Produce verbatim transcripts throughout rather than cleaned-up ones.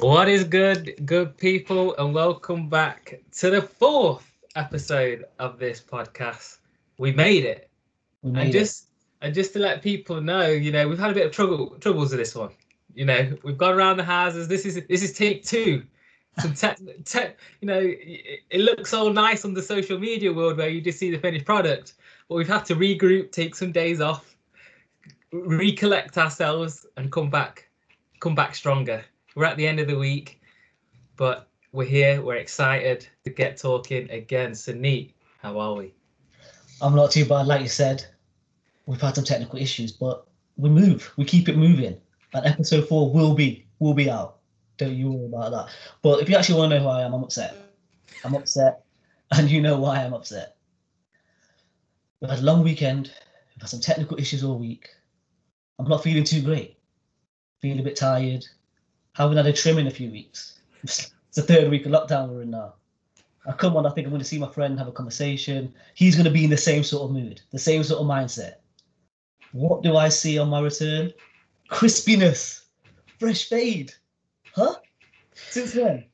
What is good, good people, and welcome back to the fourth episode of this podcast. We made it. We made and just it. and just to let people know, you know, we've had a bit of trouble troubles with this one. You know, we've gone around the houses. This is this is take two. Some tech, te- you know, it, it looks all nice on the social media world where you just see the finished product, but we've had to regroup, take some days off, recollect ourselves, and come back, come back stronger. We're at the end of the week, but we're here. We're excited to get talking again. Sunit, how are we? I'm not too bad. Like you said, we've had some technical issues, but we move. We keep it moving. And episode four will be will be out. Don't you worry about that. But if you actually want to know who I am, I'm upset. I'm upset, and you know why I'm upset. We've had a long weekend. We've had some technical issues all week. I'm not feeling too great. Feeling a bit tired. Haven't had a trim in a few weeks. It's the third week of lockdown we're in now. I come on, I think I'm going to see my friend, have a conversation. He's going to be in the same sort of mood, the same sort of mindset. What do I see on my return? Crispiness, fresh fade, huh? Since when?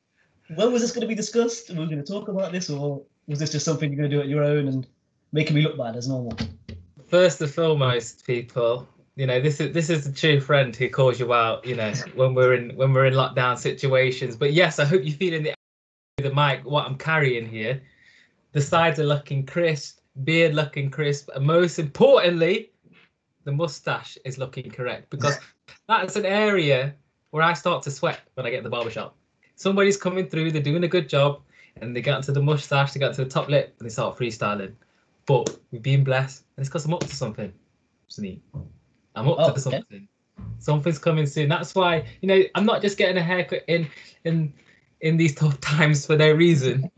When was this going to be discussed? Were we going to talk about this, or was this just something you're going to do on your own and making me look bad as normal? First and foremost, people, you know, this is this is the true friend who calls you out. You know, when we're in when we're in lockdown situations. But yes, I hope you're feeling the the mic. What I'm carrying here, the sides are looking crisp, beard looking crisp, and most importantly, the mustache is looking correct, because that's an area where I start to sweat when I get to the barbershop. Somebody's coming through, they're doing a good job, and they got to the mustache, they got to the top lip, and they start freestyling. But we've been blessed, and it's because I'm up to something. Sunit, I'm up oh, to something. Okay. Something's coming soon. That's why, you know, I'm not just getting a haircut in in in these tough times for no reason.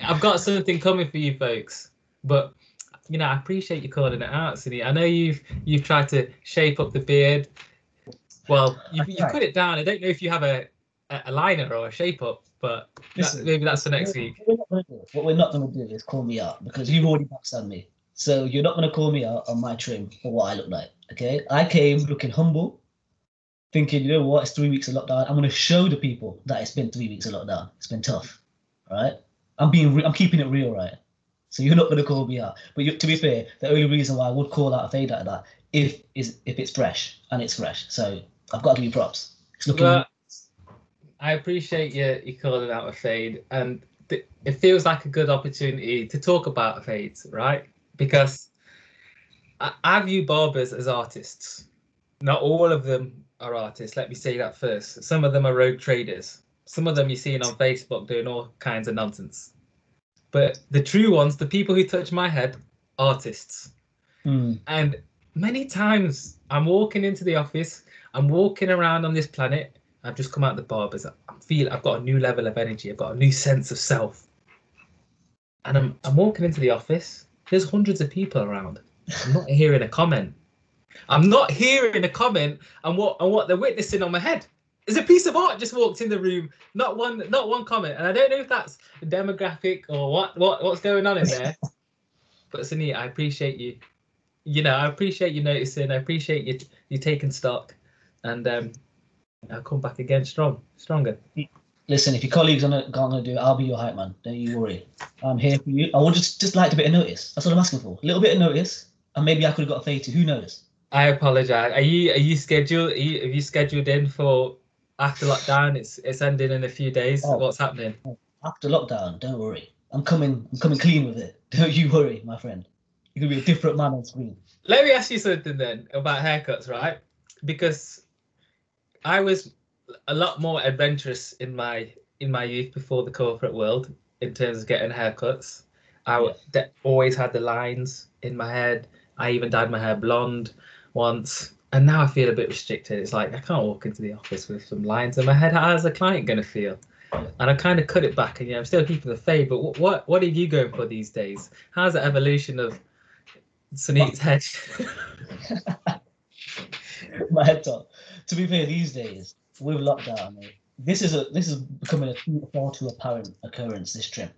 I've got something coming for you folks, but. You know, I appreciate you calling it out, Sunit. I know you've you've tried to shape up the beard. Well, you, you cut it down. I don't know if you have a, a liner or a shape up, but Listen, that, maybe that's for next week. We're not gonna do, what we're not going to do is call me out, because you've already backstabbed me. So you're not going to call me out on my trim or what I look like, okay? I came looking humble, thinking, you know what, it's three weeks of lockdown. I'm going to show the people that it's been three weeks of lockdown. It's been tough, all right? I'm being re- I'm keeping it real, right? So you're not going to call me out. But you, to be fair, the only reason why I would call out a fade like that if is if it's fresh, and it's fresh. So I've got to give you props. It's looking. Well, I appreciate you you calling out a fade, and th- it feels like a good opportunity to talk about fades, right? Because I, I view barbers as artists. Not all of them are artists. Let me say that first. Some of them are rogue traders. Some of them you're seeing on Facebook doing all kinds of nonsense. But the true ones, the people who touch my head, artists. Mm. And many times I'm walking into the office, I'm walking around on this planet. I've just come out of the barbers. I feel I've got a new level of energy. I've got a new sense of self. And I'm I'm walking into the office. There's hundreds of people around. I'm not hearing a comment. I'm not hearing a comment on what on what they're witnessing on my head. There's a piece of art just walked in the room. Not one, not one comment. And I don't know if that's demographic or what, what what's going on in there. But Sunit, I appreciate you. You know, I appreciate you noticing. I appreciate you you taking stock, and um, I'll come back again strong, stronger. Listen, if your colleagues aren't gonna do it, I'll be your hype man. Don't you worry. I'm here for you. I would just just like a bit of notice. That's what I'm asking for. A little bit of notice, and maybe I could have got a fade too. Who knows? I apologize. Are you are you scheduled? Are you, have you scheduled in for? After lockdown, it's it's ending in a few days. Oh, what's happening? After lockdown, don't worry. I'm coming I'm coming clean with it. Don't you worry, my friend. You're going to be a different man on screen. Let me ask you something then about haircuts, right? Because I was a lot more adventurous in my in my youth before the corporate world in terms of getting haircuts. I yeah. de- always had the lines in my head. I even dyed my hair blonde once. And now I feel a bit restricted. It's like, I can't walk into the office with some lines in my head. How's the client going to feel? And I kind of cut it back, and yeah, I'm still keeping the fade, but what what, what are you going for these days? How's the evolution of Sunit's head? My head top. To be fair, these days, with lockdown, mate, this is a this is becoming a far too apparent occurrence, this trim.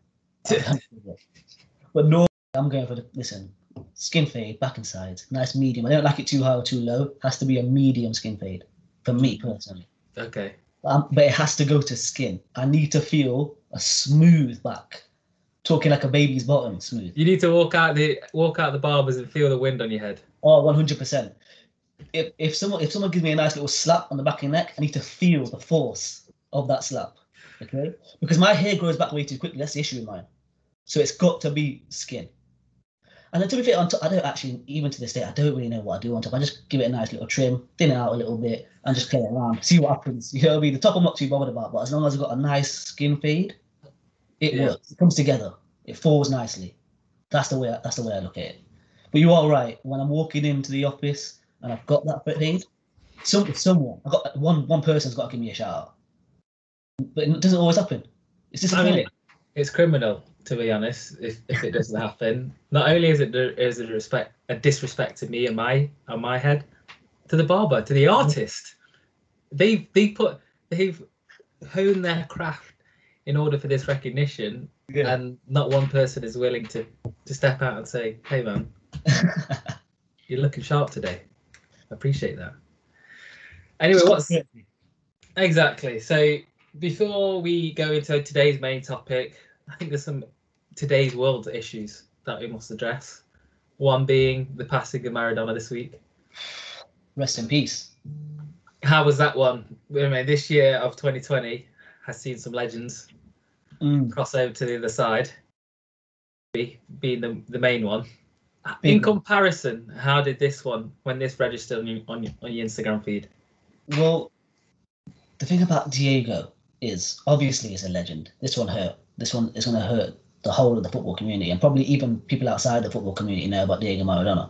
But no, I'm going for the, listen, skin fade, back and sides, nice medium. I don't like it too high or too low. Has to be a medium skin fade for me personally. Okay. Um, but it has to go to skin. I need to feel a smooth back, talking like a baby's bottom, smooth. You need to walk out the walk out the barbers and feel the wind on your head. Oh, one hundred percent. If if someone if someone gives me a nice little slap on the back of the neck, I need to feel the force of that slap. Okay, because my hair grows back way too quickly. That's the issue with mine. So it's got to be skin. And then to be fair, on top, I don't actually, even to this day, I don't really know what I do on top. I just give it a nice little trim, thin it out a little bit, and just play it around, see what happens. You know what I mean? The top I'm not too bothered about, but as long as I've got a nice skin fade, it yeah. works. It comes together. It falls nicely. That's the way. I, that's the way I look at it. But you are right. When I'm walking into the office and I've got that fade, some someone, I got one one person's got to give me a shout out. But it doesn't always happen. It's just. I mean, it, it's criminal. To be honest, if, if it doesn't happen, not only is it is it a respect a disrespect to me and my and my head, to the barber, to the artist, they've they put they've honed their craft in order for this recognition, yeah. and not one person is willing to to step out and say, "Hey man, you're looking sharp today. I appreciate that." Anyway, what's exactly so? Before we go into today's main topic, I think there's some today's world issues that we must address. One being the passing of Maradona this week. Rest in peace. How was that one? I mean, this year of twenty twenty has seen some legends mm. cross over to the other side, being the, the main one. Big. In comparison, how did this one, when this registered on your, on your, on your Instagram feed? Well, the thing about Diego is, obviously he's a legend. This one hurt. This one is going to hurt the whole of the football community, and probably even people outside the football community know about Diego Maradona.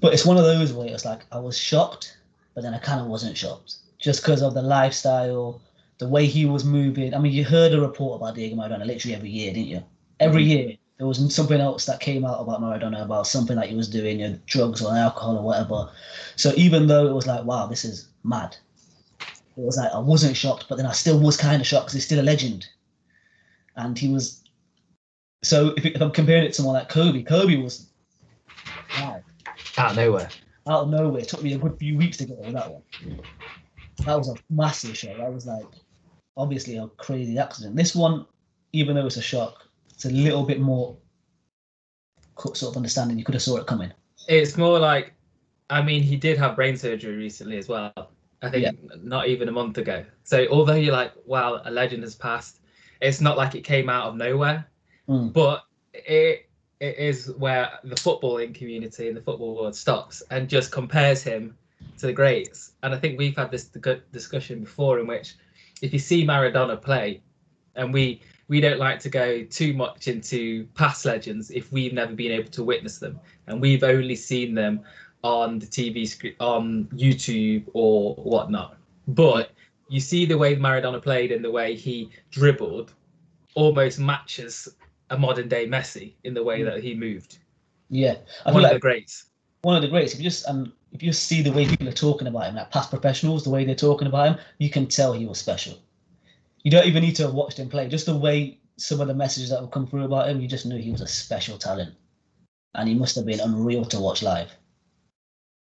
But it's one of those where it's like, I was shocked, but then I kind of wasn't shocked, just because of the lifestyle, the way he was moving. I mean, you heard a report about Diego Maradona literally every year, didn't you? Every year there was something else that came out about Maradona, about something that he was doing, you know, drugs or alcohol or whatever. So even though it was like, wow, this is mad, it was like, I wasn't shocked, but then I still was kind of shocked because he's still a legend. And he was, so if, if I'm comparing it to someone like Kobe, Kobe was, wow. Out of nowhere. Out of nowhere. It took me a good few weeks to get over that one. That was a massive shock. That was like, obviously a crazy accident. This one, even though it's a shock, it's a little bit more sort of understanding. You could have saw it coming. It's more like, I mean, he did have brain surgery recently as well. I think yeah. not even a month ago. So although you're like, wow, a legend has passed, it's not like it came out of nowhere, mm. but it it is where the footballing community and the football world stops and just compares him to the greats. And I think we've had this discussion before in which if you see Maradona play, and we, we don't like to go too much into past legends if we've never been able to witness them. And we've only seen them on the T V screen, on YouTube or whatnot. But you see the way Maradona played and the way he dribbled almost matches a modern day Messi in the way that he moved. Yeah. I one of like the greats. One of the greats. If you just um, if you see the way people are talking about him, like past professionals, the way they're talking about him, you can tell he was special. You don't even need to have watched him play. Just the way some of the messages that will come through about him, you just knew he was a special talent. And he must have been unreal to watch live.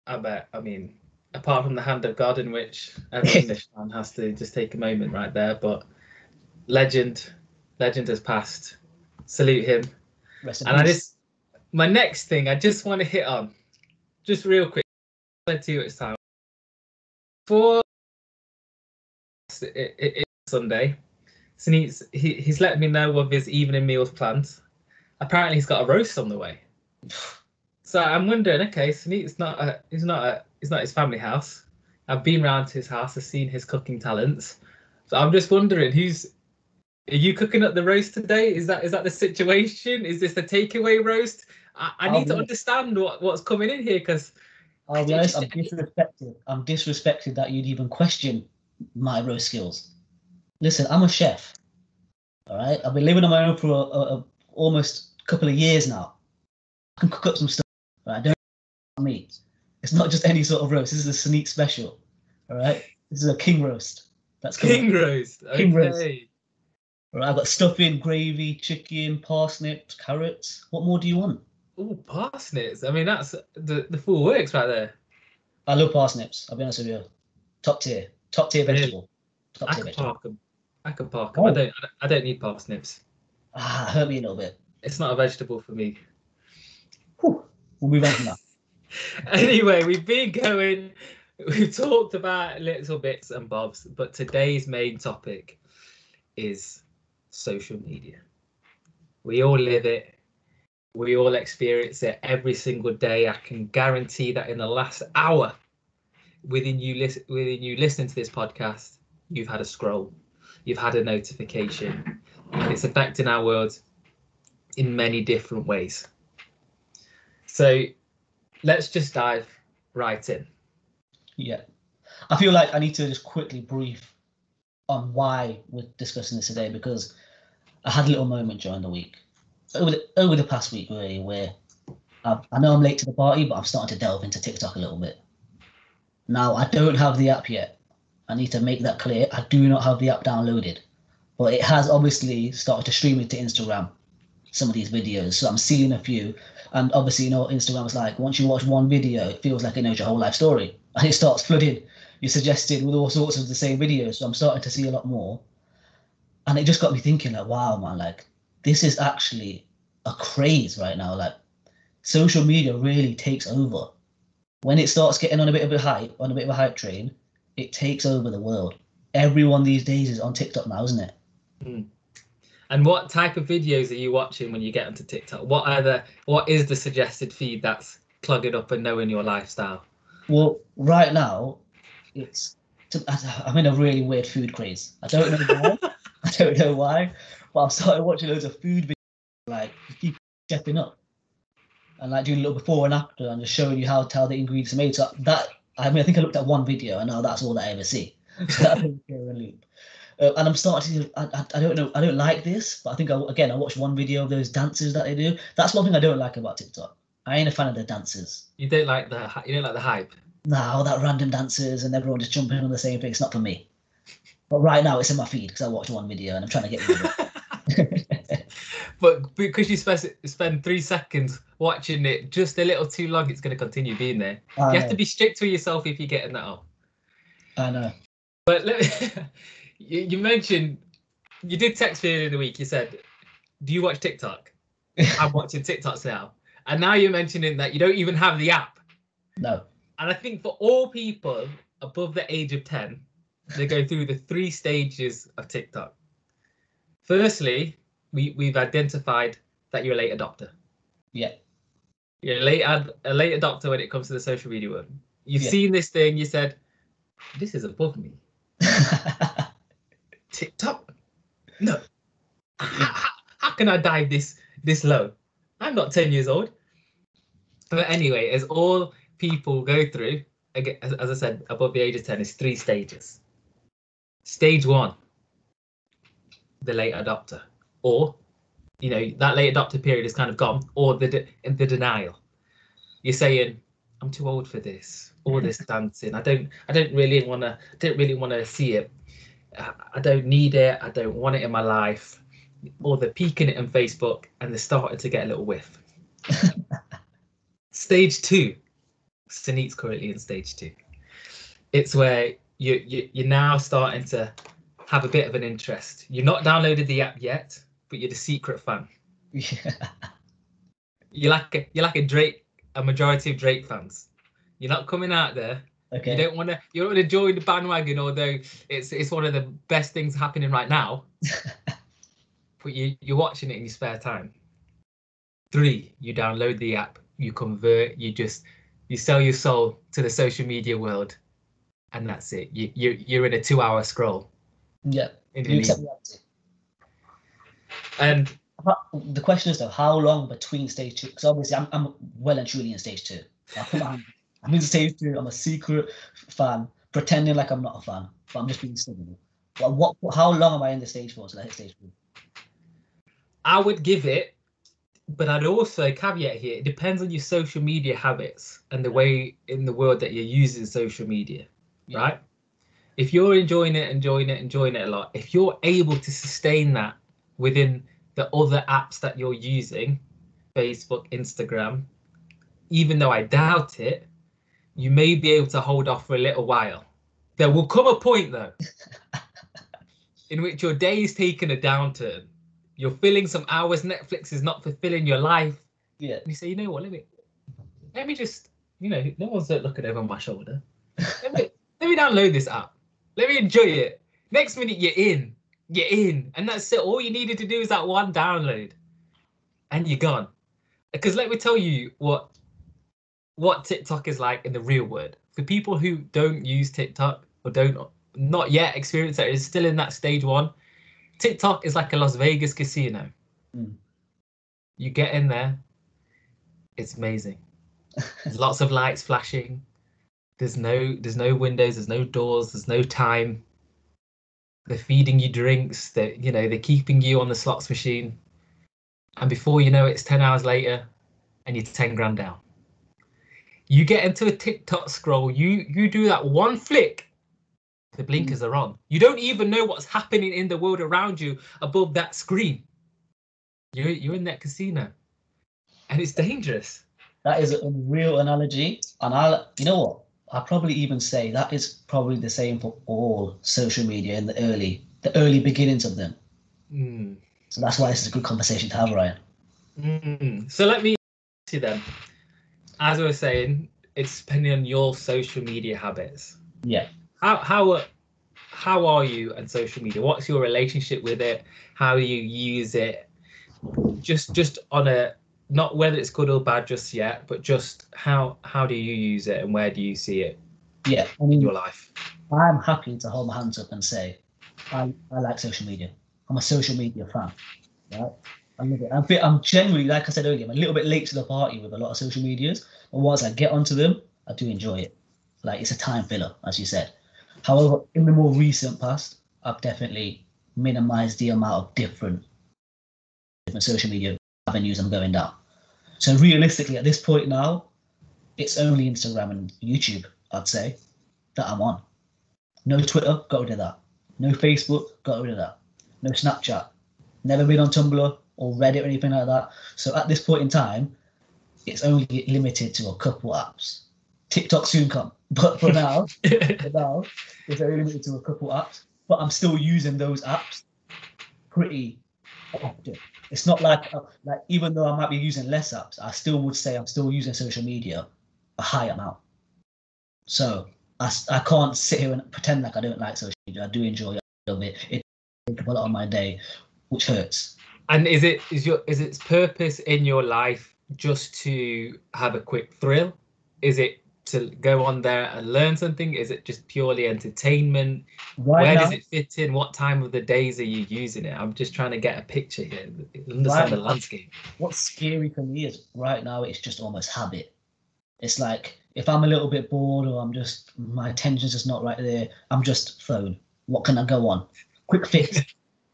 I bet. I mean... Apart from the hand of God, in which every English fan has to just take a moment right there. But legend, legend has passed. Salute him. Rest and I just, my next thing I just want to hit on, just real quick. I spent too much time. For it, it, it, Sunday, so he's, he, he's let me know of his evening meals plans. Apparently, he's got a roast on the way. So I'm wondering, okay, Sunit's not a, he's not a, it's not his family house. I've been round to his house, I've seen his cooking talents. So I'm just wondering, who's, are you cooking up the roast today? Is that is that the situation? Is this the takeaway roast? I, I need to understand what, what's coming in here because I'll be honest, I'm disrespected. I'm disrespected that you'd even question my roast skills. Listen, I'm a chef. All right, I've been living on my own for a, a, a almost couple of years now. I can cook up some stuff. Right, don't meat. It's not just any sort of roast. This is a Sneak special. All right, this is a king roast. That's king cool. roast. King okay. roast. All right, I've got stuffing, gravy, chicken, parsnips, carrots. What more do you want? Oh, parsnips. I mean, that's the the full works right there. I love parsnips. I'll be honest with you. Top tier, top tier vegetable. Stop I could park them. I could park them. Oh. I don't. I don't need parsnips. Ah, hurt me a little bit. It's not a vegetable for me. Whew. We'll move on from that. Anyway, we've been going. We've talked about little bits and bobs, but today's main topic is social media. We all live it. We all experience it every single day. I can guarantee that in the last hour, within you, listen, within you listening to this podcast, you've had a scroll, you've had a notification, and it's affecting our world in many different ways. So let's just dive right in. Yeah, I feel like I need to just quickly brief on why we're discussing this today, because I had a little moment during the week, over the, over the past week really, where I, I know I'm late to the party, but I'm starting to delve into TikTok a little bit. Now, I don't have the app yet. I need to make that clear. I do not have the app downloaded, but it has obviously started to stream it to Instagram, some of these videos. So I'm seeing a few, and obviously, you know, Instagram is like, once you watch one video, it feels like it knows your whole life story, and it starts flooding. You're suggested with all sorts of the same videos. So I'm starting to see a lot more. And it just got me thinking, like, wow, man, like, this is actually a craze right now. Like, social media really takes over. When it starts getting on a bit of a hype, on a bit of a hype train, it takes over the world. Everyone these days is on TikTok now, isn't it? Mm. And what type of videos are you watching when you get onto TikTok? What are the, what is the suggested feed that's clogging up and knowing your lifestyle? Well, right now, it's I'm in a really weird food craze. I don't know why. I don't know why, but I've started watching loads of food videos, like, you keep stepping up and like doing a little before and after and just showing you how to how the ingredients are made. So that, I mean, I think I looked at one video and now that's all that I ever see. So that's a loop. Uh, and I'm starting to, I, I, I don't know, I don't like this, but I think, I, again, I watched one video of those dances that they do. That's one thing I don't like about TikTok. I ain't a fan of the dances. You don't like the, you don't like the hype? Nah, all that random dances and everyone just jumping on the same thing. It's not for me. But right now it's in my feed because I watched one video and I'm trying to get rid of it. But because you spe- spend three seconds watching it just a little too long, it's going to continue being there. I you know. have to be strict with yourself if you're getting that up. I know. But let me, you, you mentioned, you did text me in the week. You said, do you watch TikTok? I'm watching TikToks now. And now you're mentioning that you don't even have the app. No. And I think for all people above the age of ten, they go through the three stages of TikTok. Firstly, we, we've identified that you're a late adopter. Yeah. You're a late, ad, a late adopter when it comes to the social media world. You've yeah. seen this thing, you said, this is above me. TikTok? No. How, how can I dive this this low? I'm not ten years old. But anyway, as all people go through, again, as, as I said, above the age of ten, is three stages. Stage one, the late adopter, or, you know, that late adopter period is kind of gone, or the de- the denial. You're saying, I'm too old for this, all this dancing. I don't, I don't really want to, don't really want to see it. I, I don't need it. I don't want it in my life. Or they're peeking it on Facebook and they're starting to get a little whiff. Stage two, Sunit's currently in stage two. It's where you, you, you're now starting to have a bit of an interest. You've not downloaded the app yet, but you're the secret fan. Yeah. You're like a, you're like a Drake, a majority of Drake fans. You're not coming out there. Okay. You don't want to. You don't want to join the bandwagon, although it's it's one of the best things happening right now. But you you're watching it in your spare time. Three, you download the app. You convert. You just you sell your soul to the social media world, and that's it. You you're you're in a two-hour scroll. Yeah. You accept the app. And the question is, though, how long between stage two? Because obviously I'm I'm well and truly in stage two. I'm, I'm in stage two. I'm a secret fan, pretending like I'm not a fan, but I'm just being stubborn. But what? How long am I in the stage for? So I hit stage two. I would give it, but I'd also caveat here. It depends on your social media habits and the way in the world that you're using social media, yeah. right? If you're enjoying it, enjoying it, enjoying it a lot, if you're able to sustain that within the other apps that you're using, Facebook, Instagram, even though I doubt it, you may be able to hold off for a little while. There will come a point, though, in which your day is taking a downturn. You're filling some hours. Netflix is not fulfilling your life. Yeah. And you say, you know what, let me, let me just, you know, no one's looking over my shoulder. Let me, let me download this app. Let me enjoy it. Next minute, you're in. You're in. And that's it. All you needed to do is that one download. And you're gone. Because let me tell you what, what TikTok is like in the real world. For people who don't use TikTok or don't not yet experience it, is still in that stage one. TikTok is like a Las Vegas casino. Mm. You get in there, it's amazing. There's lots of lights flashing. There's no there's no windows, there's no doors, there's no time. They're feeding you drinks, that you know, they're keeping you on the slots machine. And before you know it, it's ten hours later and you're ten grand down. You get into a TikTok scroll, you you do that one flick, the blinkers mm. are on. You don't even know what's happening in the world around you above that screen. You're, you're in that casino and it's dangerous. That is a real analogy. And I'll, you know what? I'll probably even say that is probably the same for all social media in the early, the early beginnings of them. Mm. So that's why this is a good conversation to have, Ryan. Mm-hmm. So let me see them. As I was saying, it's depending on your social media habits. Yeah. How how how are you on social media? What's your relationship with it? How do you use it? Just just on a not whether it's good or bad just yet, but just how how do you use it and where do you see it? Yeah, I mean, in your life. I'm happy to hold my hands up and say, I I like social media. I'm a social media fan, right? I love it. I'm, I'm generally, like I said earlier, I'm a little bit late to the party with a lot of social medias, but once I get onto them, I do enjoy it. Like, it's a time filler, as you said. However, in the more recent past, I've definitely minimized the amount of different, different social media avenues I'm going down. So realistically, at this point now, it's only Instagram and YouTube, I'd say, that I'm on. No Twitter, got rid of that. No Facebook, got rid of that. No Snapchat, never been on Tumblr or Reddit or anything like that. So at this point in time, it's only limited to a couple apps. TikTok soon come, but for now, for now, it's only limited to a couple apps. But I'm still using those apps pretty often. It's not like, like even though I might be using less apps, I still would say I'm still using social media a high amount. So I, I can't sit here and pretend like I don't like social media. I do enjoy it. I love it. It a lot on my day, which hurts. And is it is your is its purpose in your life just to have a quick thrill? Is it to go on there and learn something? Is it just purely entertainment? Right Where now, does it fit in? What time of the days are you using it? I'm just trying to get a picture here, understand right the now, landscape. What's scary for me is right now it's just almost habit. It's like if I'm a little bit bored or I'm just my attention's just not right there, I'm just phone. What can I go on? Quick fix,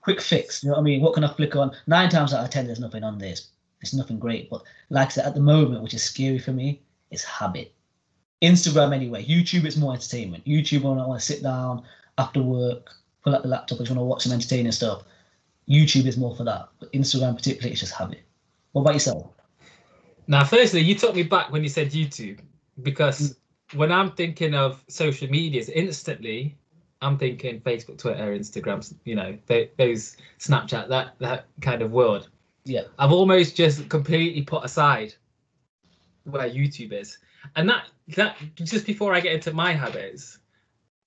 quick fix. You know what I mean? What can I flick on? Nine times out of ten, there's nothing on this. It's nothing great. But like I said, at the moment, which is scary for me, is habit. Instagram anyway. YouTube is more entertainment. YouTube, I want to sit down after work, pull out the laptop, I just want to watch some entertaining stuff. YouTube is more for that. But Instagram particularly, it's just habit. What about yourself? Now, firstly, you took me back when you said YouTube, because mm. when I'm thinking of social medias instantly, I'm thinking Facebook, Twitter, Instagram, you know, they, those Snapchat, that that kind of world. Yeah. I've almost just completely put aside where YouTube is. And that that just before I get into my habits,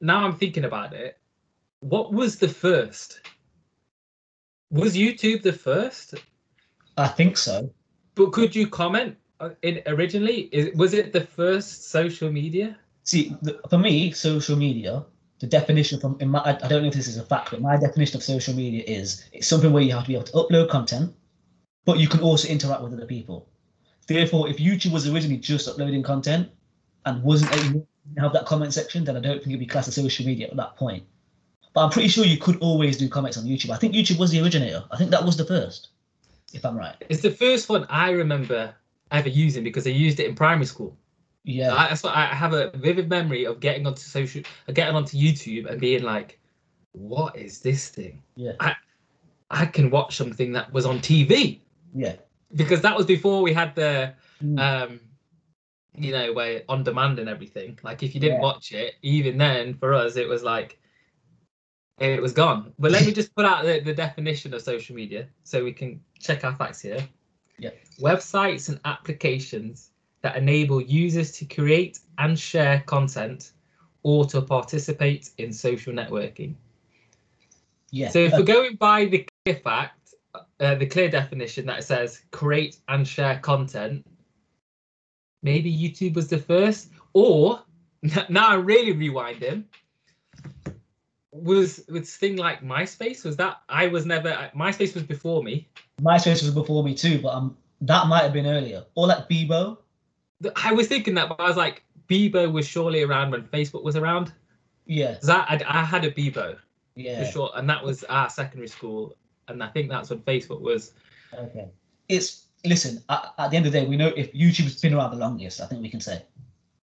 now I'm thinking about it. What was the first? Was YouTube the first? I think so. But could you comment in originally? Is, was it the first social media? See, the, for me, social media, the definition from, in my, I don't know if this is a fact, but my definition of social media is it's something where you have to be able to upload content, but you can also interact with other people. Therefore, if YouTube was originally just uploading content and wasn't able to have that comment section, then I don't think it'd be classed as social media at that point. But I'm pretty sure you could always do comments on YouTube. I think YouTube was the originator. I think that was the first, if I'm right. It's the first one I remember ever using because I used it in primary school. Yeah, so I, that's what I have a vivid memory of getting onto social, getting onto YouTube and being like, "What is this thing? Yeah, I, I can watch something that was on T V." Yeah, because that was before we had the, mm. um, you know, where on demand and everything. Like if you didn't yeah. watch it, even then for us it was like, it was gone. But let me just put out the, the definition of social media so we can check our facts here. Yeah. Websites and applications that enable users to create and share content or to participate in social networking. Yeah. So if okay. we're going by the clear fact, uh, the clear definition that says create and share content, maybe YouTube was the first, or now I'm really rewinding. Was was thing like MySpace? Was that I was never MySpace was before me. MySpace was before me too, but um, that might have been earlier. Or like Bebo. I was thinking that, but I was like, Bebo was surely around when Facebook was around. Yeah. That I, I had a Bebo. Yeah. For sure, and that was our secondary school, and I think that's when Facebook was. Okay. It's listen. At, at the end of the day, we know if YouTube's been around the longest, I think we can say.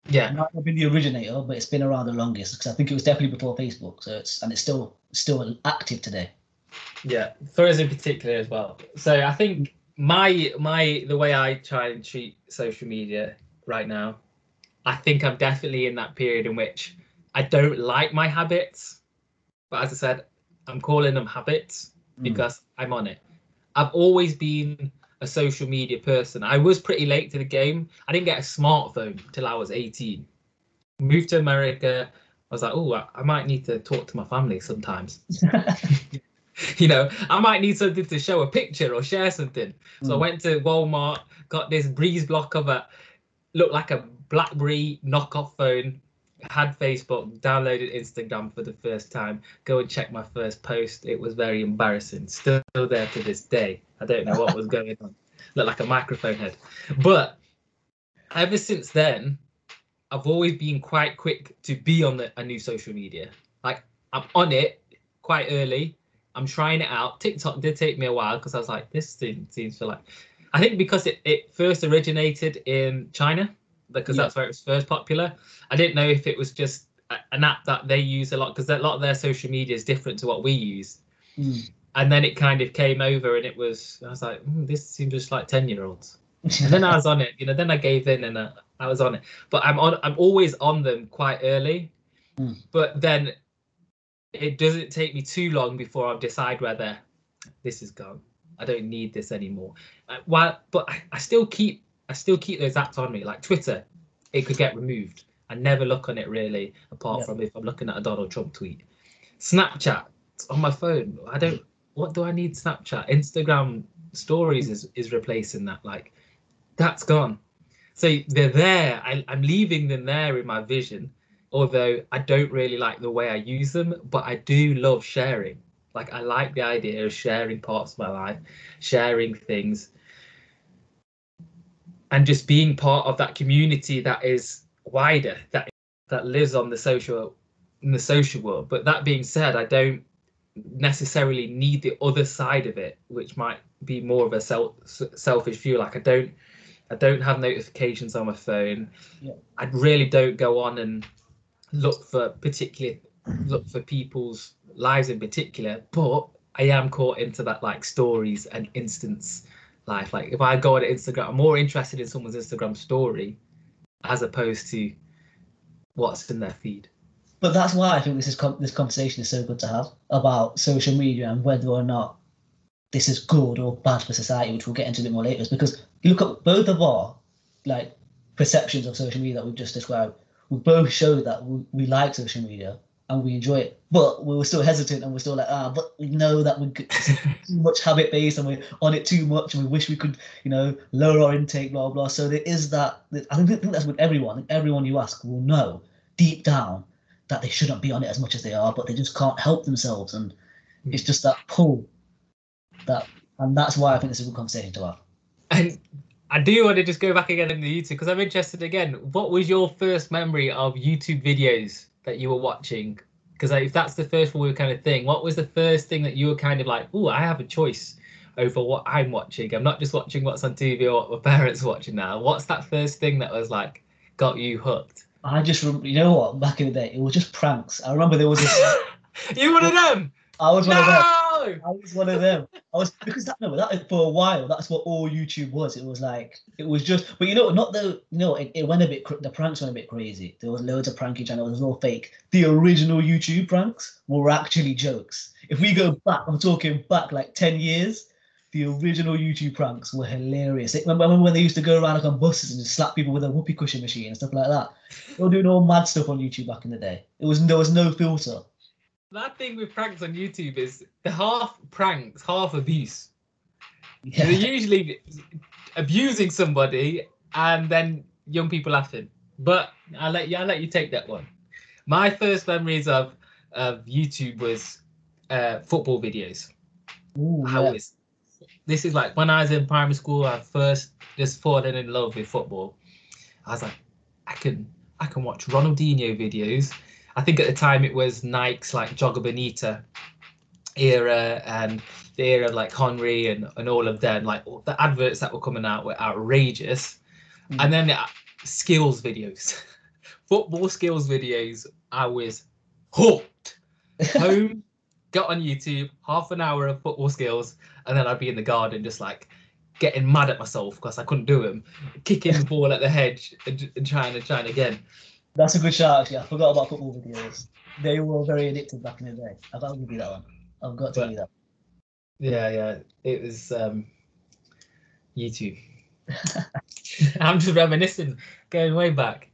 Yeah, not been the originator, but it's been around the longest because I think it was definitely before Facebook. So it's and it's still still active today. Yeah, for us in particular as well. So I think my my the way I try and treat social media right now, I think I'm definitely in that period in which I don't like my habits, but as I said, I'm calling them habits mm. because I'm on it. I've always been a social media person. I was pretty late to the game. I didn't get a smartphone till I was eighteen. Moved to America. I was like, oh, I, I might need to talk to my family sometimes. You know, I might need something to show a picture or share something. So mm. I went to Walmart, got this breeze block of a, looked like a BlackBerry knockoff phone, had Facebook, downloaded Instagram for the first time, go and check my first post. It was very embarrassing. Still there to this day. I don't know what was going on. Looked like a microphone head. But ever since then, I've always been quite quick to be on the, a new social media. Like, I'm on it quite early. I'm trying it out. TikTok did take me a while because I was like, this thing seems to like... I think because it, it first originated in China, because yeah. that's where it was first popular. I didn't know if it was just a, an app that they use a lot because a lot of their social media is different to what we use. Mm. And then it kind of came over and it was, I was like, mm, this seems just like ten year olds. And then I was on it, you know, then I gave in and I, I was on it. But I'm on, I'm always on them quite early. Mm. But then it doesn't take me too long before I decide whether this is gone. I don't need this anymore. Uh, while, but I, I still keep, I still keep those apps on me. Like Twitter, it could get removed. I never look on it really, apart yeah. from if I'm looking at a Donald Trump tweet. Snapchat, it's on my phone. I don't, what do I need Snapchat? Instagram stories is, is replacing that. Like, that's gone. So they're there. I, I'm leaving them there in my vision, although I don't really like the way I use them, but I do love sharing. Like, I like the idea of sharing parts of my life, sharing things, and just being part of that community that is wider, that that lives on the social, in the social world. But that being said, I don't necessarily need the other side of it, which might be more of a self selfish view. Like, I don't I don't have notifications on my phone. Yeah. I really don't go on and look for particular look for people's lives in particular, but I am caught into that, like, stories and instance life. Like, if I go on Instagram, I'm more interested in someone's Instagram story as opposed to what's in their feed. But that's why I think this is this conversation is so good to have about social media and whether or not this is good or bad for society, which we'll get into a bit more later. Is because you look at both of our like perceptions of social media that we've just described, we both showed that we, we like social media and we enjoy it, but we were still hesitant and we're still like, ah, but we know that we're too much habit based and we're on it too much and we wish we could, you know, lower our intake, blah blah. So there is that. I think that's with everyone. Everyone you ask will know deep down that they shouldn't be on it as much as they are, but they just can't help themselves, and it's just that pull. That and that's why I think this is a good conversation to have. And I do want to just go back again into YouTube because I'm interested again. What was your first memory of YouTube videos that you were watching? Because if that's the first one we were kind of thing, what was the first thing that you were kind of like, oh, I have a choice over what I'm watching. I'm not just watching what's on T V or what my parents are watching now. What's that first thing that was like got you hooked? I just remember, you know what, back in the day, it was just pranks. I remember there was this... You one of them? I was one no! of them. I was one of them. I was because that, no, that for a while, that's what all YouTube was. It was like it was just, but you know, not the you know, it, it went a bit. The pranks went a bit crazy. There was loads of pranky channels. It was all fake. The original YouTube pranks were actually jokes. If we go back, I'm talking back like ten years. The original YouTube pranks were hilarious. It, remember when they used to go around like on buses and just slap people with a whoopee cushion machine and stuff like that? They were doing all mad stuff on YouTube back in the day. It was there was no filter. That thing with pranks on YouTube is the half pranks, half abuse. Yeah. They're usually abusing somebody and then young people laughing. But I'll let you, I'll let you take that one. My first memories of of YouTube was uh, football videos. Ooh, I yeah. was, This is like when I was in primary school, I first just fallen in love with football. I was like, I can I can watch Ronaldinho videos. I think at the time it was Nike's like Jogger Bonita era and the era of like Henry and, and all of them. Like all the adverts that were coming out were outrageous. Mm. And then uh, skills videos, football skills videos. I was hooked. Home. Got on YouTube, half an hour of football skills, and then I'd be in the garden just like getting mad at myself because I couldn't do them, kicking the ball at the hedge and, and trying and trying again. That's a good shout, actually. I forgot about football videos. They were very addictive back in the day. I've got to give you that one. I've got to but, give you that one. Yeah, yeah. It was um, YouTube. I'm just reminiscing, going way back.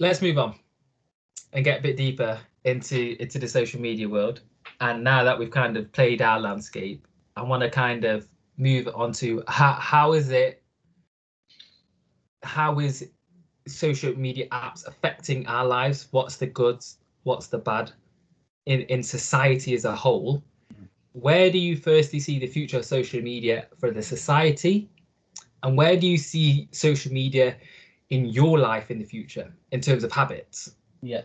Let's move on and get a bit deeper into into the social media world. And now that we've kind of played our landscape, I want to kind of move on to how, how is it how is social media apps affecting our lives? What's the good, what's the bad in in society as a whole? Where do you firstly see the future of social media for the society, and where do you see social media in your life in the future in terms of habits? Yeah.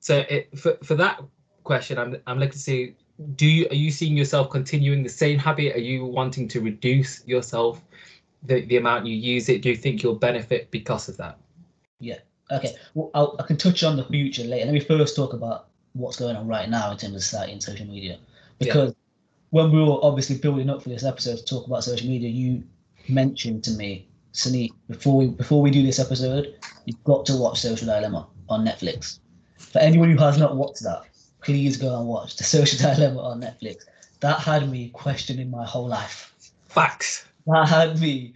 So it, for for that question, I'm I'm looking to see, do you are you seeing yourself continuing the same habit? Are you wanting to reduce yourself the, the amount you use it? Do you think you'll benefit because of that? Yeah. Okay. Well, I'll, I can touch on the future later. Let me first talk about what's going on right now in terms of society and social media, because yeah. when we were obviously building up for this episode to talk about social media, you mentioned to me, Sunny, before we before we do this episode, you've got to watch Social Dilemma on Netflix. For anyone who has not watched that, please go and watch The Social Dilemma on Netflix. That had me questioning my whole life. Facts. That had me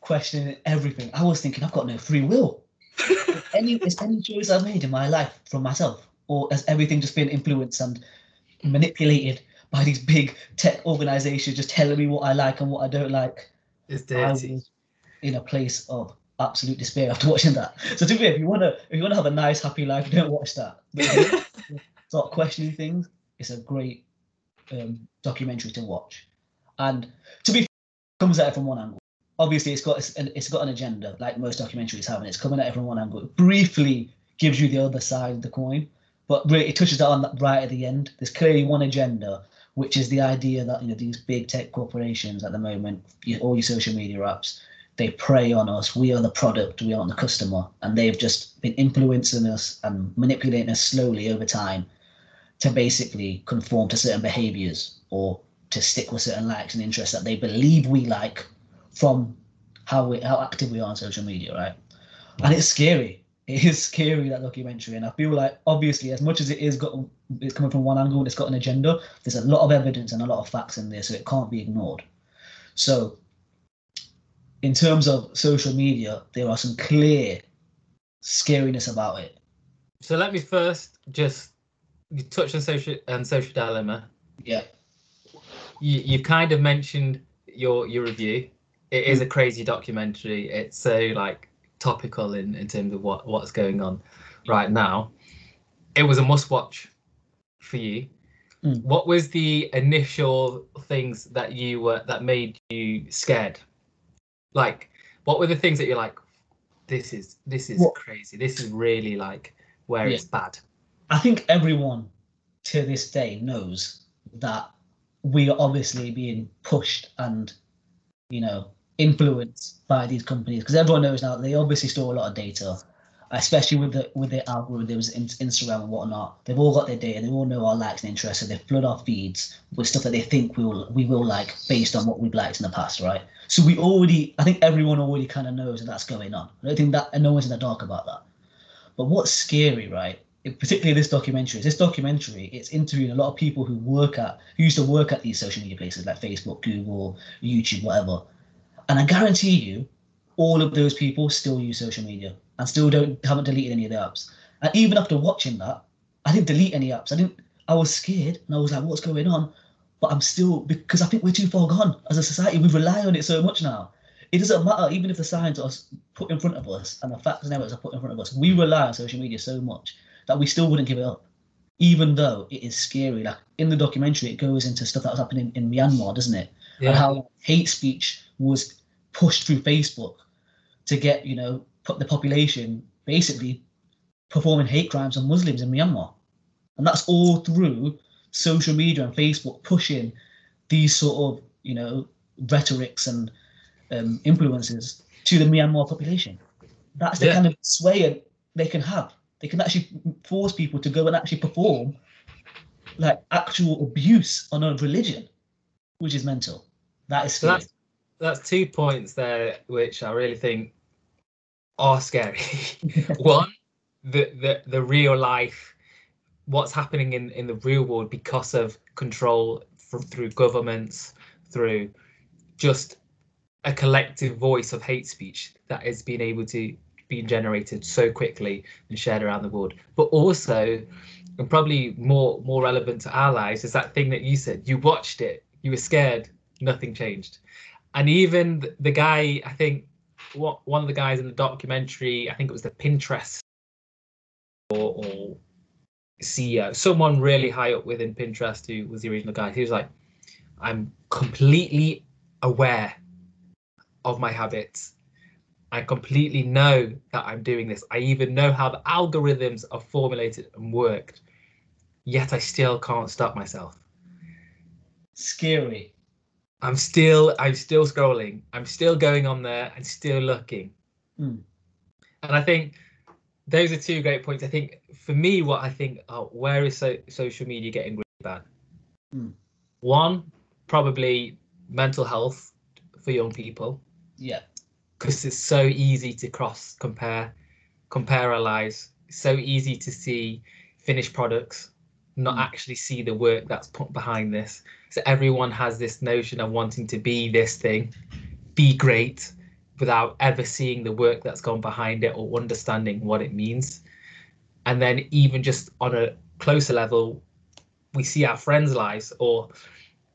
questioning everything. I was thinking, I've got no free will. Is any, is any choice I've made in my life from myself? Or has everything just been influenced and manipulated by these big tech organisations just telling me what I like and what I don't like? It's dirty. I was in a place of absolute despair after watching that. So to me, if you want to if you want to have a nice happy life, don't watch that. Start questioning things. It's a great um, documentary to watch. And to be fair, it comes at it from one angle. Obviously it's got it's, it's got an agenda, like most documentaries have, and it's coming at it from one angle. It briefly gives you the other side of the coin, but really it touches that on that right at the end. There's clearly one agenda, which is the idea that, you know, these big tech corporations at the moment, all your social media apps, they prey on us. We are the product, we aren't the customer. And they've just been influencing us and manipulating us slowly over time to basically conform to certain behaviors or to stick with certain likes and interests that they believe we like from how we, how active we are on social media, right? And it's scary. It is scary, that documentary. And I feel like, obviously, as much as it is got, it's coming from one angle and it's got an agenda, there's a lot of evidence and a lot of facts in there, so it can't be ignored. So in terms of social media, there are some clear scariness about it. So let me first just touch on social and social dilemma. Yeah. You, you've kind of mentioned your your review. It is a crazy documentary. It's so like topical in, in terms of what, what's going on right now. It was a must watch for you. Mm. What was the initial things that you were that made you scared? Like, what were the things that you're like, this is this is what? crazy. This is really like where yeah. it's bad. I think everyone to this day knows that we are obviously being pushed and, you know, influenced by these companies, because everyone knows now they obviously store a lot of data especially with the with the algorithms in Instagram and whatnot. They've all got their data. They all know our likes and interests, so they flood our feeds with stuff that they think we will we will like based on what we've liked in the past, right? So we already, I think everyone already kind of knows that that's going on. I don't think that, and no one's in the dark about that. But what's scary, right? It, particularly this documentary. This documentary, it's interviewing a lot of people who work at, who used to work at these social media places like Facebook, Google, YouTube, whatever. And I guarantee you, all of those people still use social media and still don't haven't deleted any of the apps. And even after watching that, I didn't delete any apps. I didn't. I was scared and I was like, what's going on? But I'm still, because I think we're too far gone as a society. We rely on it so much now. It doesn't matter, even if the signs are put in front of us and the facts and evidence are put in front of us, we rely on social media so much that we still wouldn't give it up, even though it is scary. Like in the documentary, it goes into stuff that was happening in Myanmar, doesn't it? Yeah. And how hate speech was pushed through Facebook to get, you know, put the population basically performing hate crimes on Muslims in Myanmar. And that's all through social media and Facebook pushing these sort of, you know, rhetorics and um, influences to the Myanmar population. That's the yeah. kind of sway they can have. They can actually force people to go and actually perform like actual abuse on a religion, which is mental. That is scary. That's, that's two points there, which I really think are scary. One, the, the, the real life, what's happening in, in the real world because of control from, through governments, through just a collective voice of hate speech that is being able to be generated so quickly and shared around the world. But also, and probably more more relevant to our lives, is that thing that you said, you watched it, you were scared, nothing changed. And even the guy, I think, what one of the guys in the documentary, I think it was the Pinterest or, or C E O, someone really high up within Pinterest who was the original guy, he was like, I'm completely aware of my habits. I completely know that I'm doing this. I even know how the algorithms are formulated and worked, yet I still can't stop myself. Scary. I'm still, I'm still scrolling. I'm still going on there and still looking. Mm. And I think those are two great points. I think for me, what I think, oh, where is so, social media getting really bad? Mm. One, probably mental health for young people. Yeah. Because it's so easy to cross compare, compare our lives. It's so easy to see finished products, not mm. actually see the work that's put behind this. So everyone has this notion of wanting to be this thing, be great, without ever seeing the work that's gone behind it or understanding what it means. And then even just on a closer level, we see our friends' lives or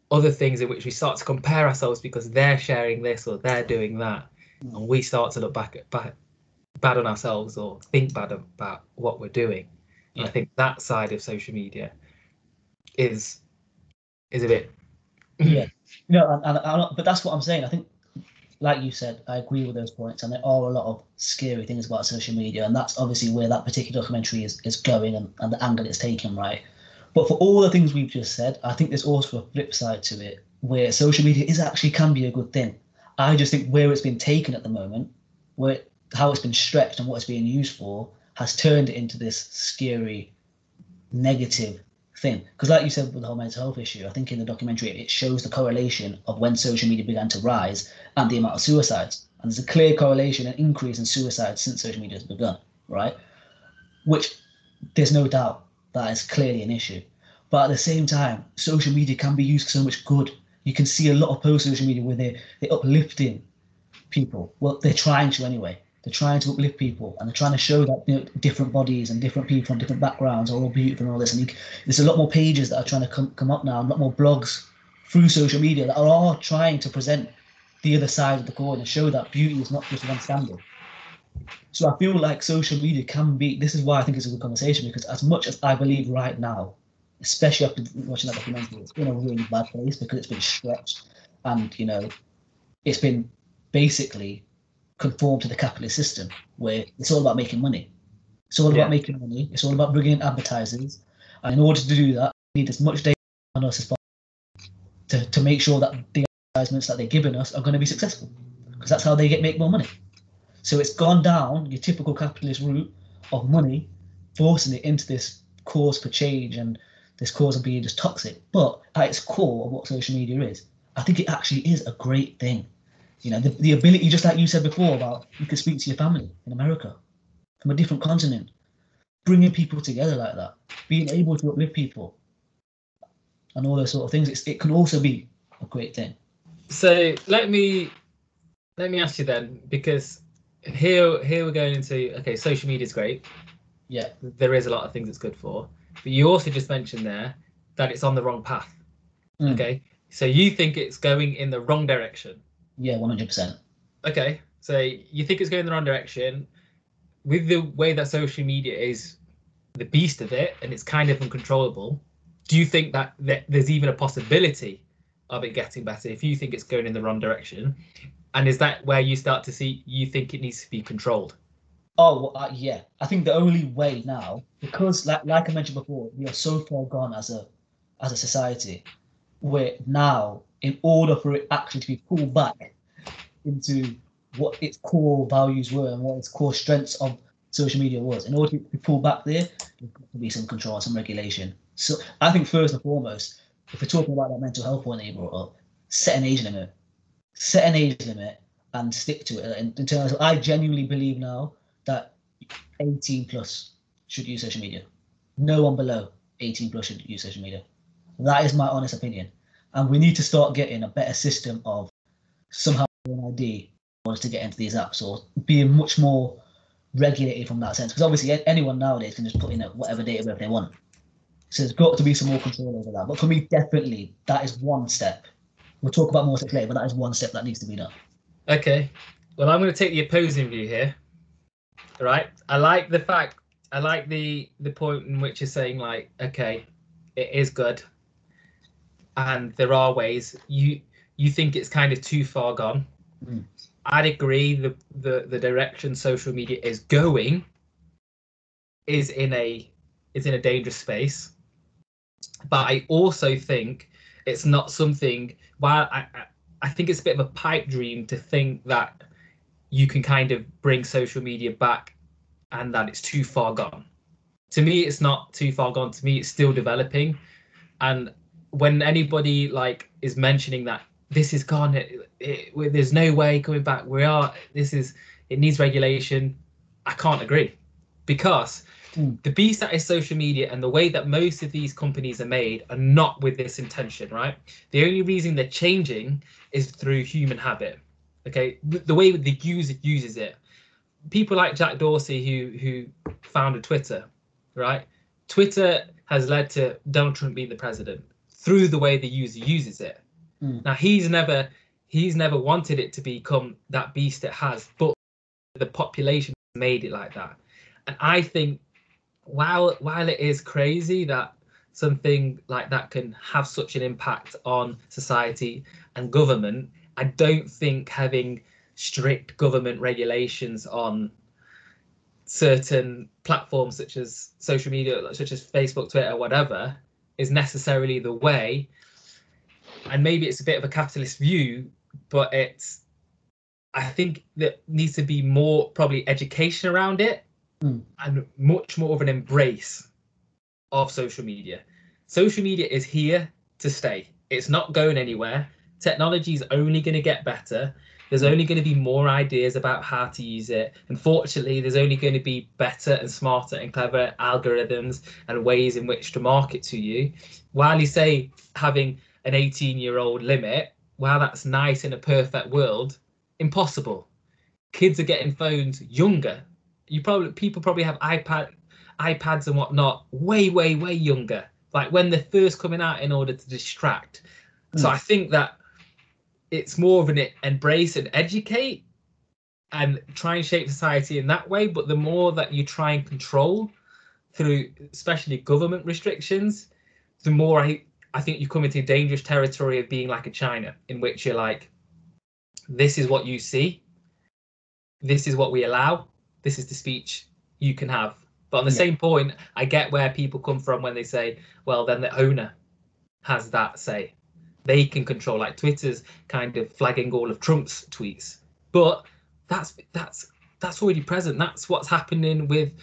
other things in which we start to compare ourselves because they're sharing this or they're doing that. And we start to look back at back, bad on ourselves or think bad about what we're doing. And yeah. I think that side of social media is is a bit. Yeah, no, and, and, and, but that's what I'm saying. I think, like you said, I agree with those points. And there are a lot of scary things about social media. And that's obviously where that particular documentary is, is going and, and the angle it's taken, right? But for all the things we've just said, I think there's also a flip side to it where social media is actually can be a good thing. I just think where it's been taken at the moment, where how it's been stretched and what it's being used for has turned it into this scary, negative thing. Because like you said with the whole mental health issue, I think in the documentary, it shows the correlation of when social media began to rise and the amount of suicides. And there's a clear correlation and increase in suicides since social media has begun, right? Which there's no doubt that is clearly an issue. But at the same time, social media can be used for so much good. You can see a lot of posts on social media where they're, they're uplifting people. Well, they're trying to anyway. They're trying to uplift people and they're trying to show that, you know, different bodies and different people from different backgrounds are all beautiful and all this. And you, there's a lot more pages that are trying to come, come up now, a lot more blogs through social media that are all trying to present the other side of the coin and show that beauty is not just one standard. So I feel like social media can be, this is why I think it's a good conversation, because as much as I believe right now, especially after watching that documentary, it's been a really bad place because it's been stretched and, you know, it's been basically conformed to the capitalist system where it's all about making money. It's all yeah. about making money. It's all about bringing in advertisers. And in order to do that, we need as much data on us as possible to, to make sure that the advertisements that they're giving us are going to be successful because that's how they get make more money. So it's gone down your typical capitalist route of money, forcing it into this cause for change and this cause of being just toxic. But at its core of what social media is, I think it actually is a great thing. You know, the, the ability, just like you said before, about you can speak to your family in America from a different continent, bringing people together like that, being able to uplift people and all those sort of things. It's, it can also be a great thing. So let me let me ask you then, because here here we're going into, okay, social media is great. Yeah, there is a lot of things it's good for, but you also just mentioned there that it's on the wrong path. Mm. Okay, so you think it's going in the wrong direction. Yeah, one hundred percent. Okay, so you think it's going in the wrong direction with the way that social media is the beast of it, and it's kind of uncontrollable. Do you think that, that there's even a possibility of it getting better if you think it's going in the wrong direction? And is that where you start to see you think it needs to be controlled? Oh, uh, yeah. I think the only way now, because like like I mentioned before, we are so far gone as a as a society, where now, in order for it actually to be pulled back into what its core values were and what its core strengths of social media was, in order to be pulled back there, there's got to be some control, some regulation. So I think first and foremost, if we're talking about that mental health one that you brought up, set an age limit. Set an age limit and stick to it. In, in terms of, I genuinely believe now that eighteen plus should use social media. No one below eighteen plus should use social media. That is my honest opinion. And we need to start getting a better system of somehow an I D in order to get into these apps, or being much more regulated from that sense. Because obviously anyone nowadays can just put in whatever data wherever they want. So there's got to be some more control over that. But for me, definitely, that is one step. We'll talk about more stuff later, but that is one step that needs to be done. Okay. Well, I'm going to take the opposing view here. All right. I like the fact, I like the, the point in which you're saying, like, okay, it is good. And there are ways. You you think it's kind of too far gone. Mm. I'd agree the, the, the direction social media is going is in a is in a dangerous space. But I also think it's not something, while I, I, I think it's a bit of a pipe dream to think that you can kind of bring social media back and that it's too far gone. To me, it's not too far gone. To me, it's still developing. And when anybody like is mentioning that this is gone, it, it, it, there's no way coming back, we are, this is, it needs regulation, I can't agree. Because the beast that is social media and the way that most of these companies are made are not with this intention, right? The only reason they're changing is through human habit, okay? The way the user uses it. People like Jack Dorsey, who who founded Twitter, right? Twitter has led to Donald Trump being the president through the way the user uses it. Mm. Now, he's never he's never wanted it to become that beast it has, but the population made it like that. And I think, While while it is crazy that something like that can have such an impact on society and government, I don't think having strict government regulations on certain platforms such as social media, such as Facebook, Twitter, whatever, is necessarily the way. And maybe it's a bit of a capitalist view, but it's, I think there needs to be more probably education around it. Mm. And much more of an embrace of social media. Social media is here to stay. It's not going anywhere. Technology is only going to get better. There's only going to be more ideas about how to use it. Unfortunately, there's only going to be better and smarter and clever algorithms and ways in which to market to you. While you say having an eighteen-year-old limit, while that's nice in a perfect world, impossible. Kids are getting phones younger. You probably people probably have iPad, iPads and whatnot way, way, way younger. Like when they're first coming out, in order to distract. Mm. So I think that it's more of an embrace and educate, and try and shape society in that way. But the more that you try and control through, especially government restrictions, the more I I think you come into dangerous territory of being like a China, in which you're like, this is what you see, this is what we allow. This is the speech you can have. But on the yeah. same point, I get where people come from when they say, well, then the owner has that say. They can control, like Twitter's kind of flagging all of Trump's tweets. But that's that's that's already present. That's what's happening with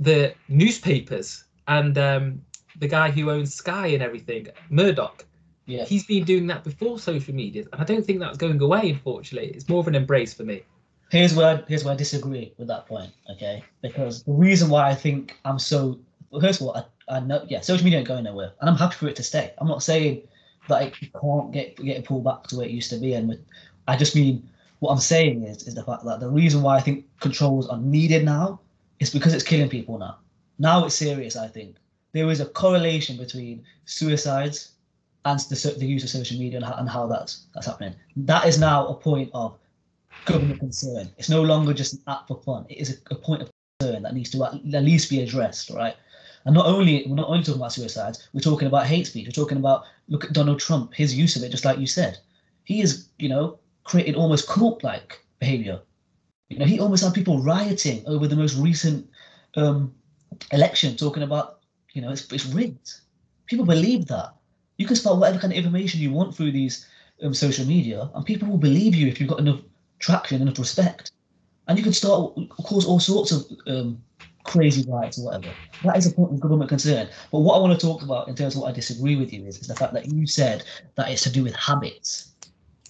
the newspapers and um, the guy who owns Sky and everything, Murdoch. Yeah. He's been doing that before social media, and I don't think that's going away, unfortunately. It's more of an embrace for me. Here's where I, here's where I disagree with that point, okay? Because the reason why I think I'm so... First of all, I, I know, yeah, social media ain't going nowhere, and I'm happy for it to stay. I'm not saying that it can't get get pulled back to where it used to be, and with, I just mean what I'm saying is is the fact that the reason why I think controls are needed now is because it's killing people now. Now it's serious, I think. There is a correlation between suicides and the, the use of social media and how, and how that's that's happening. That is now a point of government concern. It's no longer just an app for fun. It is a, a point of concern that needs to at least be addressed, right? And not only we're not only talking about suicides, we're talking about hate speech. We're talking about, look at Donald Trump, his use of it, just like you said. He is, you know, created almost cult-like behavior. You know, he almost had people rioting over the most recent um, election, talking about, you know, it's, it's rigged. People believe that. You can spout whatever kind of information you want through these um, social media, and people will believe you if you've got enough traction, enough respect. And you can start cause all sorts of... Um, crazy riots or whatever. That is a point of government concern. But what I want to talk about in terms of what I disagree with you is, is the fact that you said that it's to do with habits.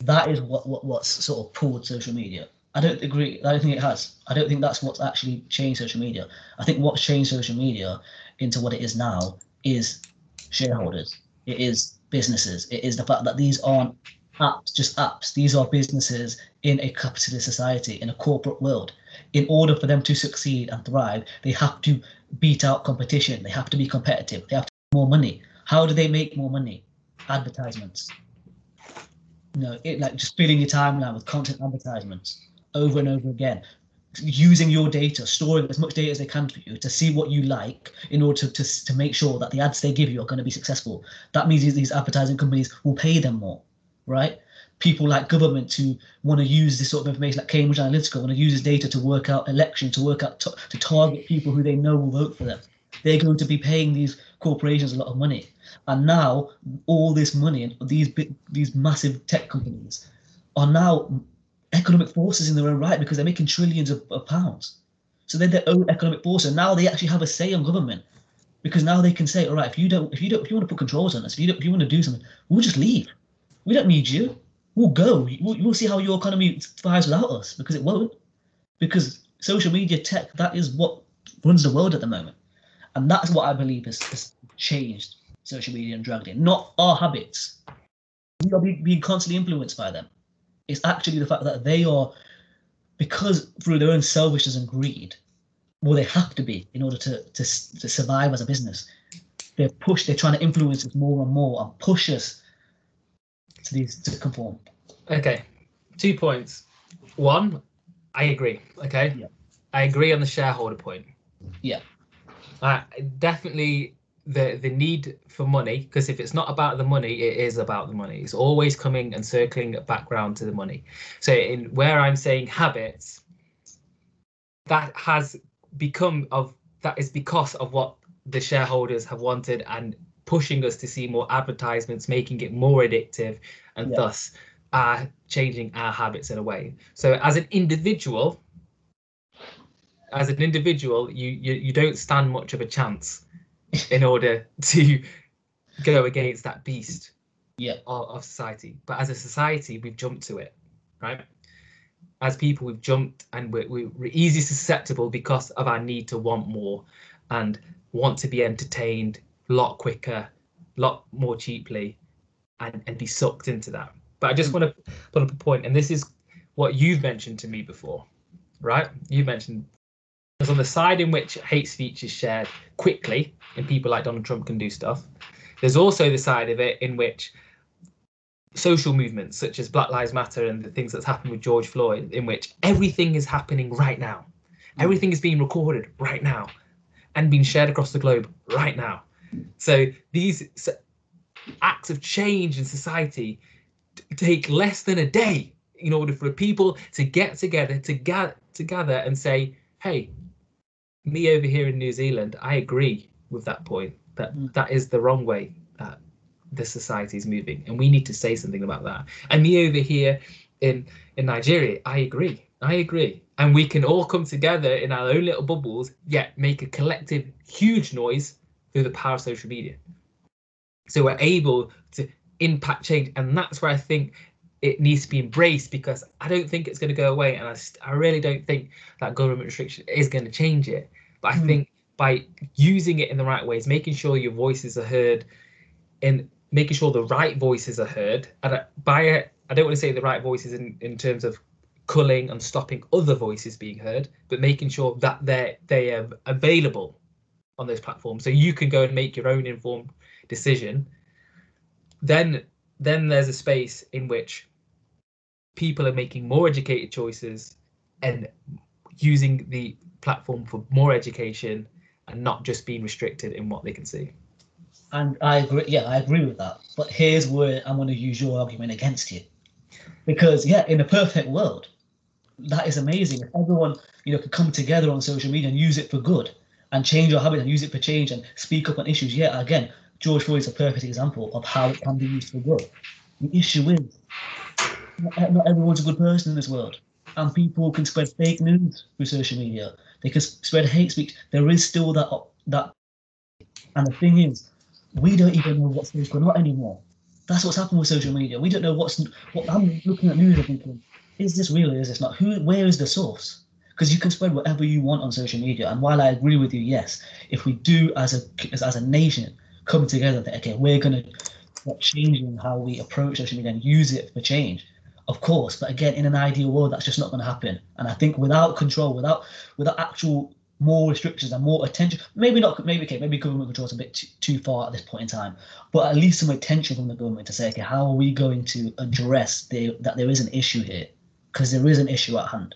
That is what, what what's sort of pulled social media. I don't agree. I don't think it has. I don't think that's what's actually changed social media. I think what's changed social media into what it is now is shareholders. It is businesses. It is the fact that these aren't apps, just apps. These are businesses in a capitalist society, in a corporate world. In order for them to succeed and thrive, they have to beat out competition. They have to be competitive. They have to make more money. How do they make more money? Advertisements. You know, it, like just filling your timeline with content advertisements over and over again. Using your data, storing as much data as they can for you to see what you like in order to, to, to make sure that the ads they give you are going to be successful. That means these advertising companies will pay them more, right? People like government who want to use this sort of information, like Cambridge Analytica, want to use this data to work out election, to work out, to, to target people who they know will vote for them. They're going to be paying these corporations a lot of money. And now all this money and these big, these massive tech companies are now economic forces in their own right because they're making trillions of, of pounds. So they're their own economic force. And now they actually have a say on government because now they can say, all right, if you don't, if you don't, if you want to put controls on us, if you don't, if you want to do something, we'll just leave. We don't need you. We'll go. We'll, we'll see how your economy thrives without us, because it won't. Because social media tech, that is what runs the world at the moment. And that's what I believe has, has changed social media and dragged in. Not our habits. We are being, being constantly influenced by them. It's actually the fact that they are, because through their own selfishness and greed, well, they have to be in order to, to, to survive as a business. They're pushed. They're trying to influence us more and more and push us to these to conform. Okay, two points. One, I agree. Okay, yeah. I agree on the shareholder point. Yeah, uh, definitely the the need for money, because if it's not about the money, it is about the money. It's always coming and circling back round to the money. So in where I'm saying habits, that has become of that is because of what the shareholders have wanted and pushing us to see more advertisements, making it more addictive, and yeah. thus uh, changing our habits in a way. So as an individual, as an individual, you, you, you don't stand much of a chance in order to go against that beast yeah. of, of society. But as a society, we've jumped to it, right? As people, we've jumped and we're, we're easily susceptible because of our need to want more and want to be entertained a lot quicker, a lot more cheaply, and, and be sucked into that. But I just want to put up a point, and this is what you've mentioned to me before, right? You mentioned there's on the side in which hate speech is shared quickly, and people like Donald Trump can do stuff. There's also the side of it in which social movements such as Black Lives Matter and the things that's happened with George Floyd, in which everything is happening right now. Everything is being recorded right now and being shared across the globe right now. So these acts of change in society take less than a day in order for people to get together, to, ga to gather and say, hey, me over here in New Zealand, I agree with that point, that that is the wrong way that the society is moving. And we need to say something about that. And me over here in, in Nigeria, I agree. I agree. And we can all come together in our own little bubbles, yet make a collective huge noise through the power of social media. So we're able to impact change. And that's where I think it needs to be embraced, because I don't think it's going to go away. And I, I really don't think that government restriction is going to change it. But I mm. think by using it in the right ways, making sure your voices are heard and making sure the right voices are heard. And by it, I don't want to say the right voices in, in terms of culling and stopping other voices being heard, but making sure that they're, they are available on those platforms. So you can go and make your own informed decision. Then, then there's a space in which people are making more educated choices and using the platform for more education and not just being restricted in what they can see. And I agree. Yeah, I agree with that. But here's where I'm going to use your argument against you, because yeah, in a perfect world, that is amazing. If everyone, you know, could come together on social media and use it for good, and change our habits and use it for change and speak up on issues. Yeah, again, George Floyd is a perfect example of how it can be used for good. The issue is not, not everyone's a good person in this world, and people can spread fake news through social media. They can spread hate speech. There is still that that, and the thing is, we don't even know what's going on anymore. That's what's happened with social media. We don't know what's. What, I'm looking at news and thinking, is this real? Is this not? Who? Where is the source? Because you can spread whatever you want on social media. And while I agree with you, yes, if we do as a as, as a nation come together, that okay, we're going to start changing how we approach social media and use it for change, of course. But again, in an ideal world, that's just not going to happen. And I think without control, without without actual more restrictions and more attention, maybe not, maybe okay, maybe government control is a bit too, too far at this point in time, but at least some attention from the government to say, okay, how are we going to address the, that there is an issue here, because there is an issue at hand.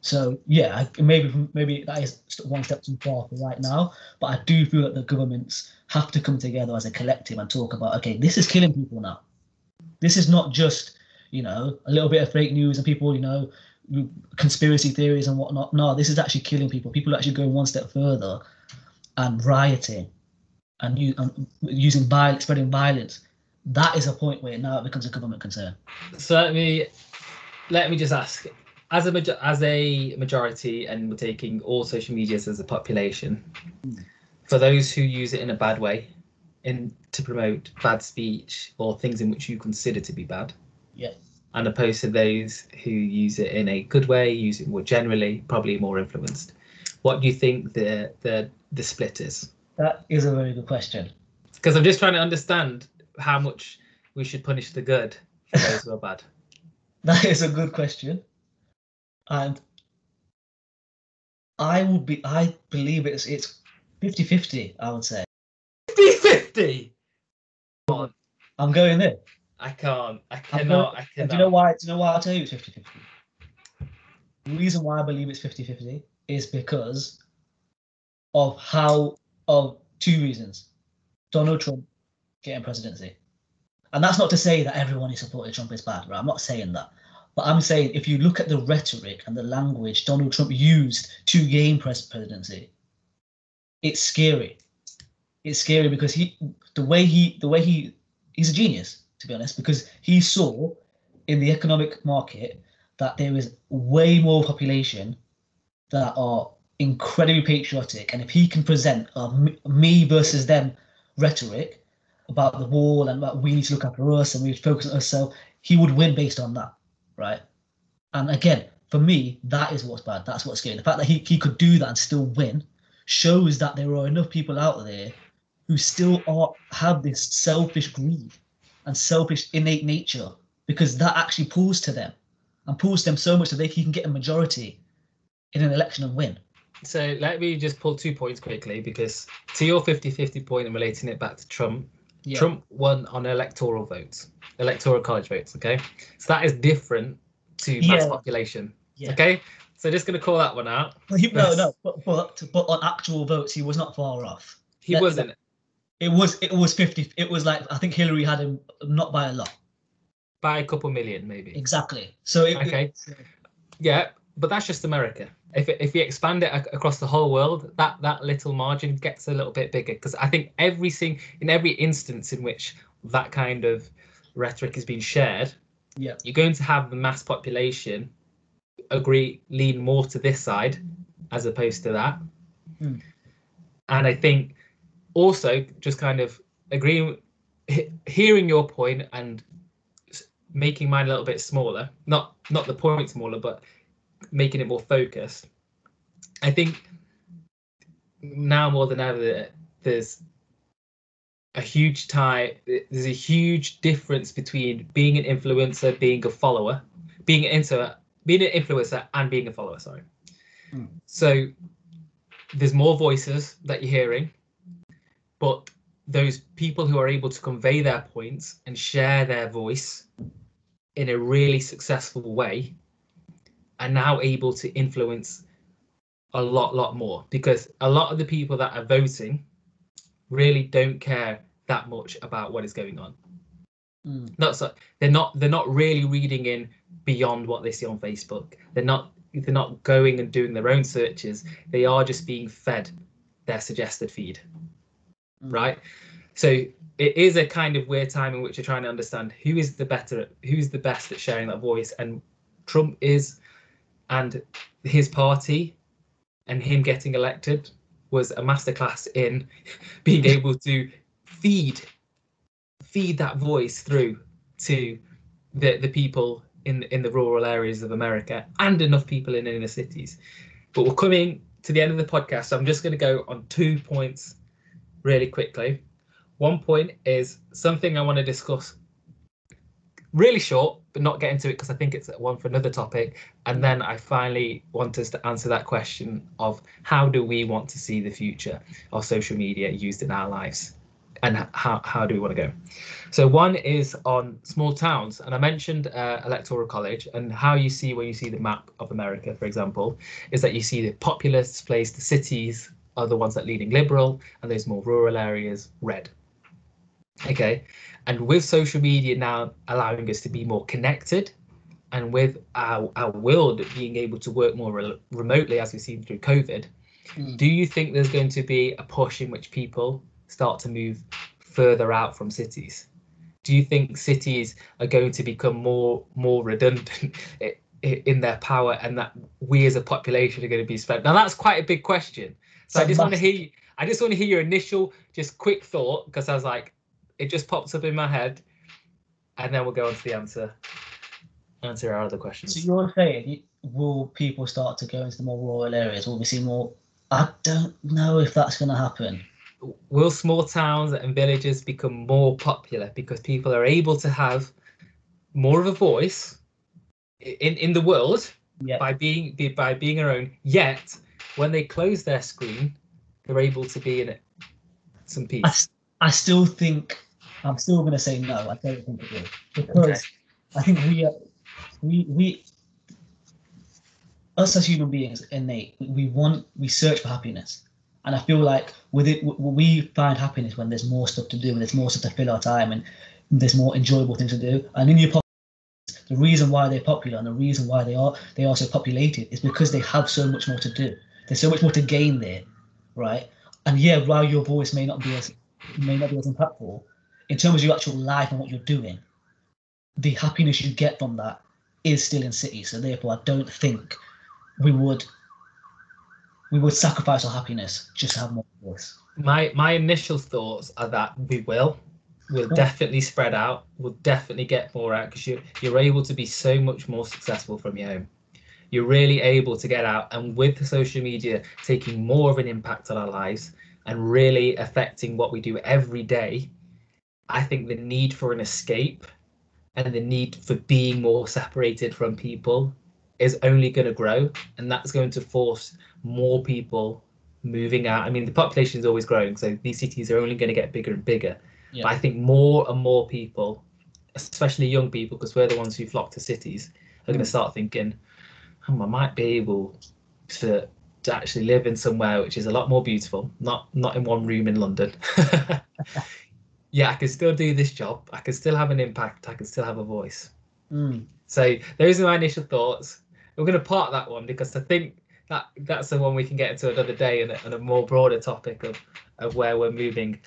So yeah, maybe maybe that is one step too far for right now, but I do feel that the governments have to come together as a collective and talk about, okay, this is killing people now. This is not just, you know, a little bit of fake news and people, you know, conspiracy theories and whatnot. No, this is actually killing people. People are actually going one step further and rioting and, u- and using violence, spreading violence. That is a point where now it becomes a government concern. So let me let me just ask, as a as a majority, and we're taking all social medias as a population, mm. for those who use it in a bad way, in to promote bad speech or things in which you consider to be bad. Yeah. And opposed to those who use it in a good way, use it more generally, probably more influenced. What do you think the the the split is? That is a very good question. Because I'm just trying to understand how much we should punish the good for those who are bad. That is a good question, and I will be. I believe it's it's fifty-fifty. I would say fifty-fifty. Come on, I'm going there. I can't. I cannot. I cannot. Do you know why? Do you know why I'll tell you it's fifty-fifty? The reason why I believe it's fifty-fifty is because of how, of two reasons. Donald Trump getting presidency. And that's not to say that everyone who supported Trump is bad, right? I'm not saying that. But I'm saying if you look at the rhetoric and the language Donald Trump used to gain presidency, it's scary. It's scary because he, the way he, the way he, he's a genius, to be honest, because he saw in the economic market that there is way more population that are incredibly patriotic, and if he can present a me versus them rhetoric about the wall and about we need to look after us and we need to focus on ourselves, he would win based on that, right? And again, for me, that is what's bad. That's what's scary. The fact that he, he could do that and still win shows that there are enough people out there who still are have this selfish greed and selfish innate nature, because that actually pulls to them and pulls them so much that they can get a majority in an election and win. So let me just pull two points quickly, because to your fifty-fifty point and relating it back to Trump, yeah. Trump won on electoral votes, electoral college votes, okay? So that is different to mass yeah. population, yeah. okay? So just going to call that one out. Well, he, no, no, but, but, but on actual votes, he was not far off. He that, wasn't. That, It was it was fifty. It was like, I think Hillary had him not by a lot, by a couple million maybe. Exactly. So it, okay, it, yeah, but that's just America. If if you expand it across the whole world, that that little margin gets a little bit bigger, because I think every sing, in every instance in which that kind of rhetoric is being shared, yeah, you're going to have the mass population agree, lean more to this side as opposed to that. Mm. And I think also just kind of agreeing, hearing your point and making mine a little bit smaller, not not the point smaller, but making it more focused. I think now more than ever, there's a huge tie, there's a huge difference between being an influencer, being a follower, being an influencer, being an influencer and being a follower, sorry. Mm. So there's more voices that you're hearing, but those people who are able to convey their points and share their voice in a really successful way are now able to influence a lot, lot more, because a lot of the people that are voting really don't care that much about what is going on. Mm. Not so, they're not they're not really reading in beyond what they see on Facebook. They're not they're not going and doing their own searches. They are just being fed their suggested feed. Mm. Right? So it is a kind of weird time in which you're trying to understand who is the better, who's the best at sharing that voice. And Trump is, and his party and him getting elected was a masterclass in being able to feed feed that voice through to the, the people in, in the rural areas of America, and enough people in inner cities. But we're coming to the end of the podcast, so I'm just going to go on two points really quickly. One point is something I want to discuss really short, but not get into it because I think it's one for another topic. And then I finally want us to answer that question of how do we want to see the future of social media used in our lives, and how, how do we want to go? So one is on small towns, and I mentioned uh, electoral college, and how you see, when you see the map of America, for example, is that you see the populous place, the cities are the ones that are leading liberal, and those more rural areas red. Okay, and with social media now allowing us to be more connected, and with our, our world being able to work more re remotely as we've seen through COVID, mm. do you think there's going to be a push in which people start to move further out from cities? Do you think cities are going to become more more redundant in their power, and that we as a population are going to be spent? Now that's quite a big question, so I just want to hear I just want to hear your initial just quick thought, because I was like, it just pops up in my head, and then we'll go on to the answer. Answer our other questions. So you're saying, will people start to go into the more rural areas? Will we see more? I don't know if that's going to happen. Will small towns and villages become more popular because people are able to have more of a voice in in the world, yep, by being by being their own? Yet, when they close their screen, they're able to be in some peace. That's I still think, I'm still going to say no, I don't think it will. Because okay. I think we, are, we, we, us as human beings, innate, we want, we search for happiness. And I feel like with it, we find happiness when there's more stuff to do, and there's more stuff to fill our time, and there's more enjoyable things to do. And in your population, the reason why they're popular and the reason why they are, they are so populated is because they have so much more to do. There's so much more to gain there, right? And yeah, while your voice may not be as, may not be as impactful in terms of your actual life and what you're doing, the happiness you get from that is still in cities. So therefore, I don't think we would we would sacrifice our happiness just to have more voice. My my initial thoughts are that we will, we'll oh. definitely spread out. We'll definitely get more out, because you you're able to be so much more successful from your home. You're really able to get out, and with the social media taking more of an impact on our lives and really affecting what we do every day, I think the need for an escape and the need for being more separated from people is only going to grow, and that's going to force more people moving out. I mean, the population is always growing, so these cities are only going to get bigger and bigger. Yeah. But I think more and more people, especially young people, because we're the ones who flock to cities, are mm. going to start thinking, oh, I might be able to to actually live in somewhere which is a lot more beautiful, not not in one room in London. Yeah, I can still do this job. I can still have an impact. I can still have a voice. Mm. So those are my initial thoughts. We're going to part that one, because I think that that's the one we can get into another day, and a, and a more broader topic of, of where we're moving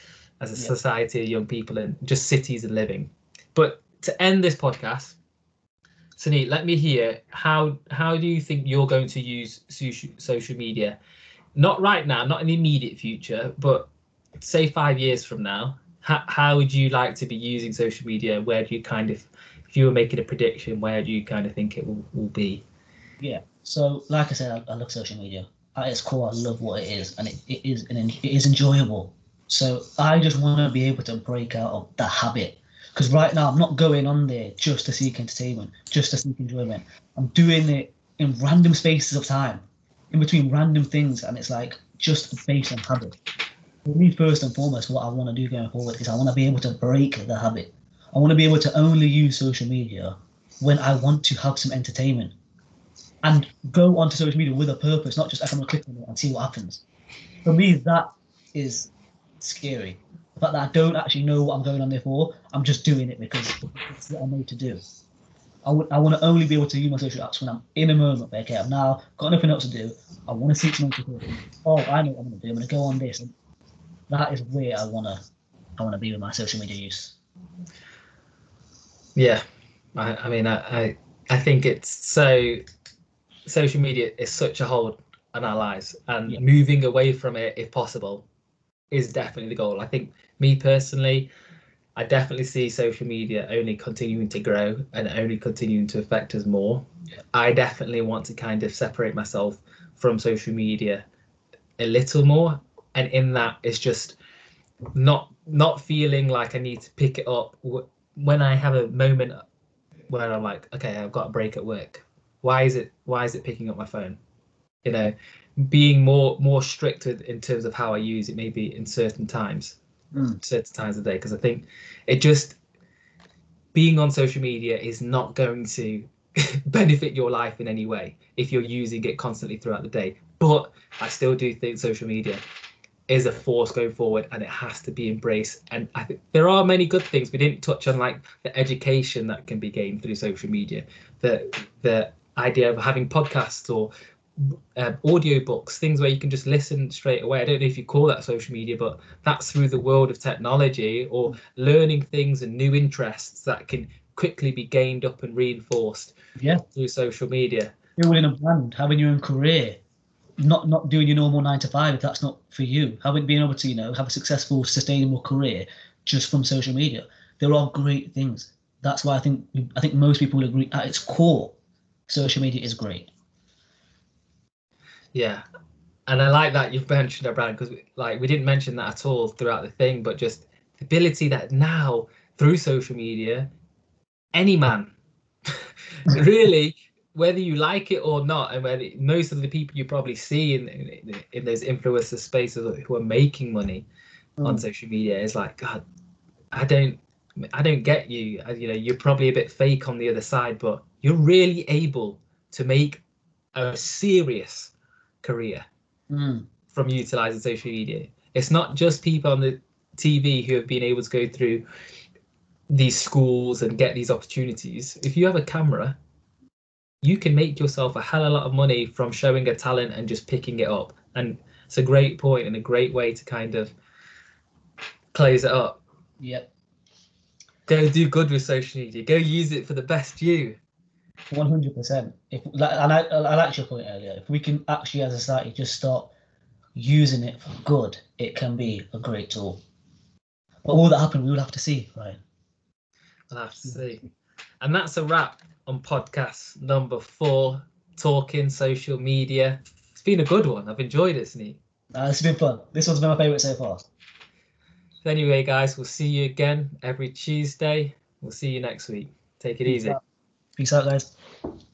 as a yeah. society of young people, and just cities and living. But to end this podcast, Sunit, let me hear, how how do you think you're going to use social, social media? Not right now, not in the immediate future, but say five years from now, how, how would you like to be using social media? Where do you kind of, if you were making a prediction, where do you kind of think it will, will be? Yeah, so like I said, I, I love social media. At its core, I love what it is, and it, it is an, it is enjoyable. So I just want to be able to break out of the habit, because right now I'm not going on there just to seek entertainment, just to seek enjoyment. I'm doing it in random spaces of time, in between random things, and it's like just based on habit. For me, first and foremost, what I want to do going forward is I want to be able to break the habit. I want to be able to only use social media when I want to have some entertainment, and go onto social media with a purpose, not just like I'm going to click on it and see what happens. For me, that is scary. The fact that I don't actually know what I'm going on there for, I'm just doing it because it's what I'm made to do. I, w- I want to only be able to use my social apps when I'm in a moment where, okay, I've now got nothing else to do, I want to see something. Oh, I know what I'm going to do, I'm going to go on this. And that is where I want to I want to be with my social media use. Yeah, I, I mean, I, I I think it's so... Social media is such a hold on our lives, and yeah. moving away from it, if possible, is definitely the goal. I think me personally, I definitely see social media only continuing to grow and only continuing to affect us more. Yeah. I definitely want to kind of separate myself from social media a little more. And in that, it's just not, not feeling like I need to pick it up. When I have a moment where I'm like, okay, I've got a break at work, Why is it why is it picking up my phone? You know, being more more strict in terms of how I use it, maybe in certain times, mm. certain times of the day, because I think it just being on social media is not going to benefit your life in any way if you're using it constantly throughout the day. But I still do think social media is a force going forward, and it has to be embraced. And I think there are many good things. We didn't touch on like the education that can be gained through social media, the the idea of having podcasts or um, audio books, things where you can just listen straight away. I don't know if you call that social media, but that's through the world of technology, or learning things and new interests that can quickly be gained up and reinforced yeah. through social media. You're in a brand, having your own career, not not doing your normal nine to five if that's not for you, having been able to, you know, have a successful, sustainable career just from social media. They're all great things. That's why I think I think most people would agree at its core, social media is great. Yeah, and I like that you've mentioned that, Brian, because like we didn't mention that at all throughout the thing, but just the ability that now through social media, any man, really, whether you like it or not, and whether most of the people you probably see in in, in those influencer spaces who are making money mm. on social media is like, God, I don't. I don't get you, you know, you're probably a bit fake on the other side, but you're really able to make a serious career mm. from utilising social media. It's not just people on the T V who have been able to go through these schools and get these opportunities. If you have a camera, you can make yourself a hell of a lot of money from showing a talent and just picking it up. And it's a great point and a great way to kind of close it up. Yep. Go do good with social media. Go use it for the best you. One hundred percent. If like, and I, I liked your point earlier. If we can actually, as a society, just start using it for good, it can be a great tool. But all that happened, we will have to see, right? We'll have to see. And that's a wrap on podcast number four, talking social media. It's been a good one. I've enjoyed it, Sneak. Uh, it's been fun. This one's been my favourite so far. Anyway, guys, we'll see you again every Tuesday. We'll see you next week. Take it easy. Peace out, guys.